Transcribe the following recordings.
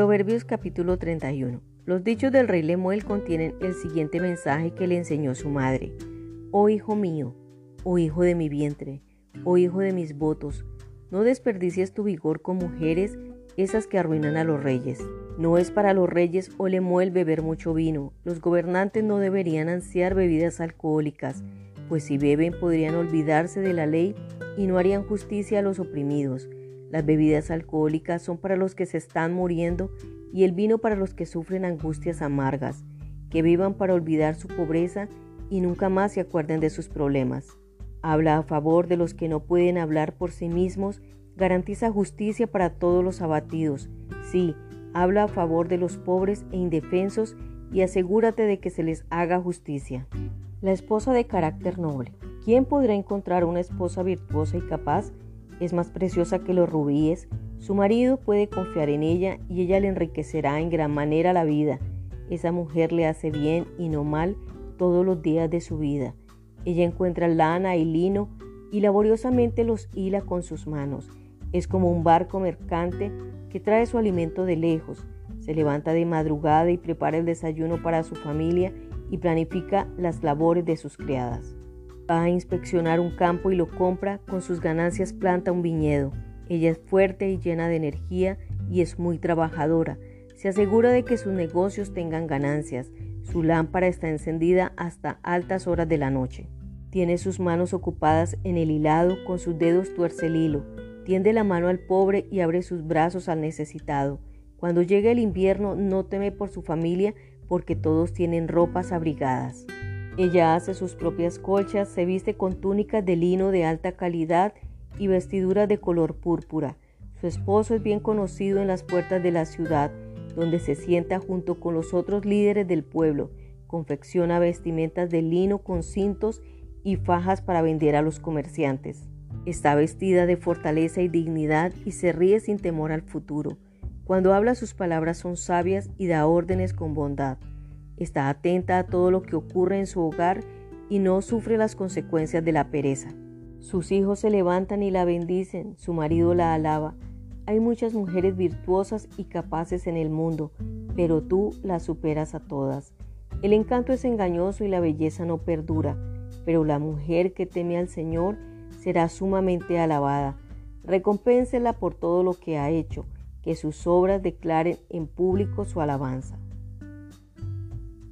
Proverbios capítulo 31. Los dichos del rey Lemuel contienen el siguiente mensaje que le enseñó su madre. Oh hijo mío, oh hijo de mi vientre, oh hijo de mis votos, no desperdicies tu vigor con mujeres, esas que arruinan a los reyes. No es para los reyes o Lemuel beber mucho vino. Los gobernantes no deberían ansiar bebidas alcohólicas, pues si beben podrían olvidarse de la ley y no harían justicia a los oprimidos. Las bebidas alcohólicas son para los que se están muriendo y el vino para los que sufren angustias amargas, que vivan para olvidar su pobreza y nunca más se acuerden de sus problemas. Habla a favor de los que no pueden hablar por sí mismos, garantiza justicia para todos los abatidos. Sí, habla a favor de los pobres e indefensos y asegúrate de que se les haga justicia. La esposa de carácter noble. ¿Quién podrá encontrar una esposa virtuosa y capaz? Es más preciosa que los rubíes. Su marido puede confiar en ella y ella le enriquecerá en gran manera la vida. Esa mujer le hace bien y no mal todos los días de su vida. Ella encuentra lana y lino y laboriosamente los hila con sus manos. Es como un barco mercante que trae su alimento de lejos. Se levanta de madrugada y prepara el desayuno para su familia y planifica las labores de sus criadas. Va a inspeccionar un campo y lo compra, con sus ganancias planta un viñedo. Ella es fuerte y llena de energía y es muy trabajadora. Se asegura de que sus negocios tengan ganancias. Su lámpara está encendida hasta altas horas de la noche. Tiene sus manos ocupadas en el hilado, con sus dedos tuerce el hilo. Tiende la mano al pobre y abre sus brazos al necesitado. Cuando llega el invierno no teme por su familia, porque todos tienen ropas abrigadas. Ella hace sus propias colchas, se viste con túnicas de lino de alta calidad y vestiduras de color púrpura. Su esposo es bien conocido en las puertas de la ciudad, donde se sienta junto con los otros líderes del pueblo. Confecciona vestimentas de lino con cintos y fajas para vender a los comerciantes. Está vestida de fortaleza y dignidad y se ríe sin temor al futuro. Cuando habla, sus palabras son sabias y da órdenes con bondad. Está atenta a todo lo que ocurre en su hogar y no sufre las consecuencias de la pereza. Sus hijos se levantan y la bendicen, su marido la alaba. Hay muchas mujeres virtuosas y capaces en el mundo, pero tú las superas a todas. El encanto es engañoso y la belleza no perdura, pero la mujer que teme al Señor será sumamente alabada. Recompénsela por todo lo que ha hecho, que sus obras declaren en público su alabanza.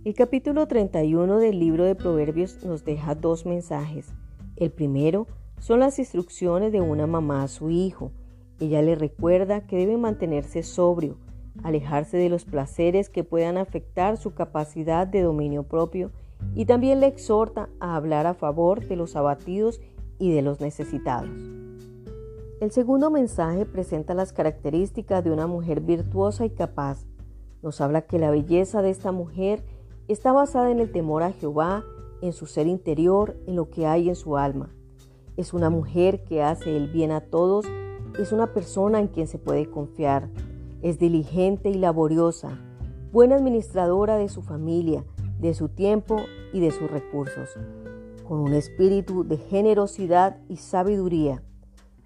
El capítulo 31 del libro de Proverbios nos deja dos mensajes. El primero son las instrucciones de una mamá a su hijo. Ella le recuerda que debe mantenerse sobrio, alejarse de los placeres que puedan afectar su capacidad de dominio propio, y también le exhorta a hablar a favor de los abatidos y de los necesitados. El segundo mensaje presenta las características de una mujer virtuosa y capaz. Nos habla que la belleza de esta mujer está basada en el temor a Jehová, en su ser interior, en lo que hay en su alma. Es una mujer que hace el bien a todos, es una persona en quien se puede confiar, es diligente y laboriosa, buena administradora de su familia, de su tiempo y de sus recursos, con un espíritu de generosidad y sabiduría,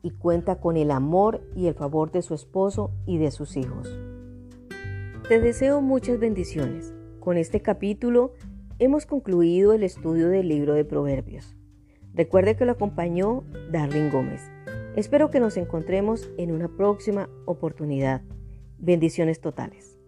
y cuenta con el amor y el favor de su esposo y de sus hijos. Te deseo muchas bendiciones. Con este capítulo hemos concluido el estudio del libro de Proverbios. Recuerde que lo acompañó Darwin Gómez. Espero que nos encontremos en una próxima oportunidad. Bendiciones totales.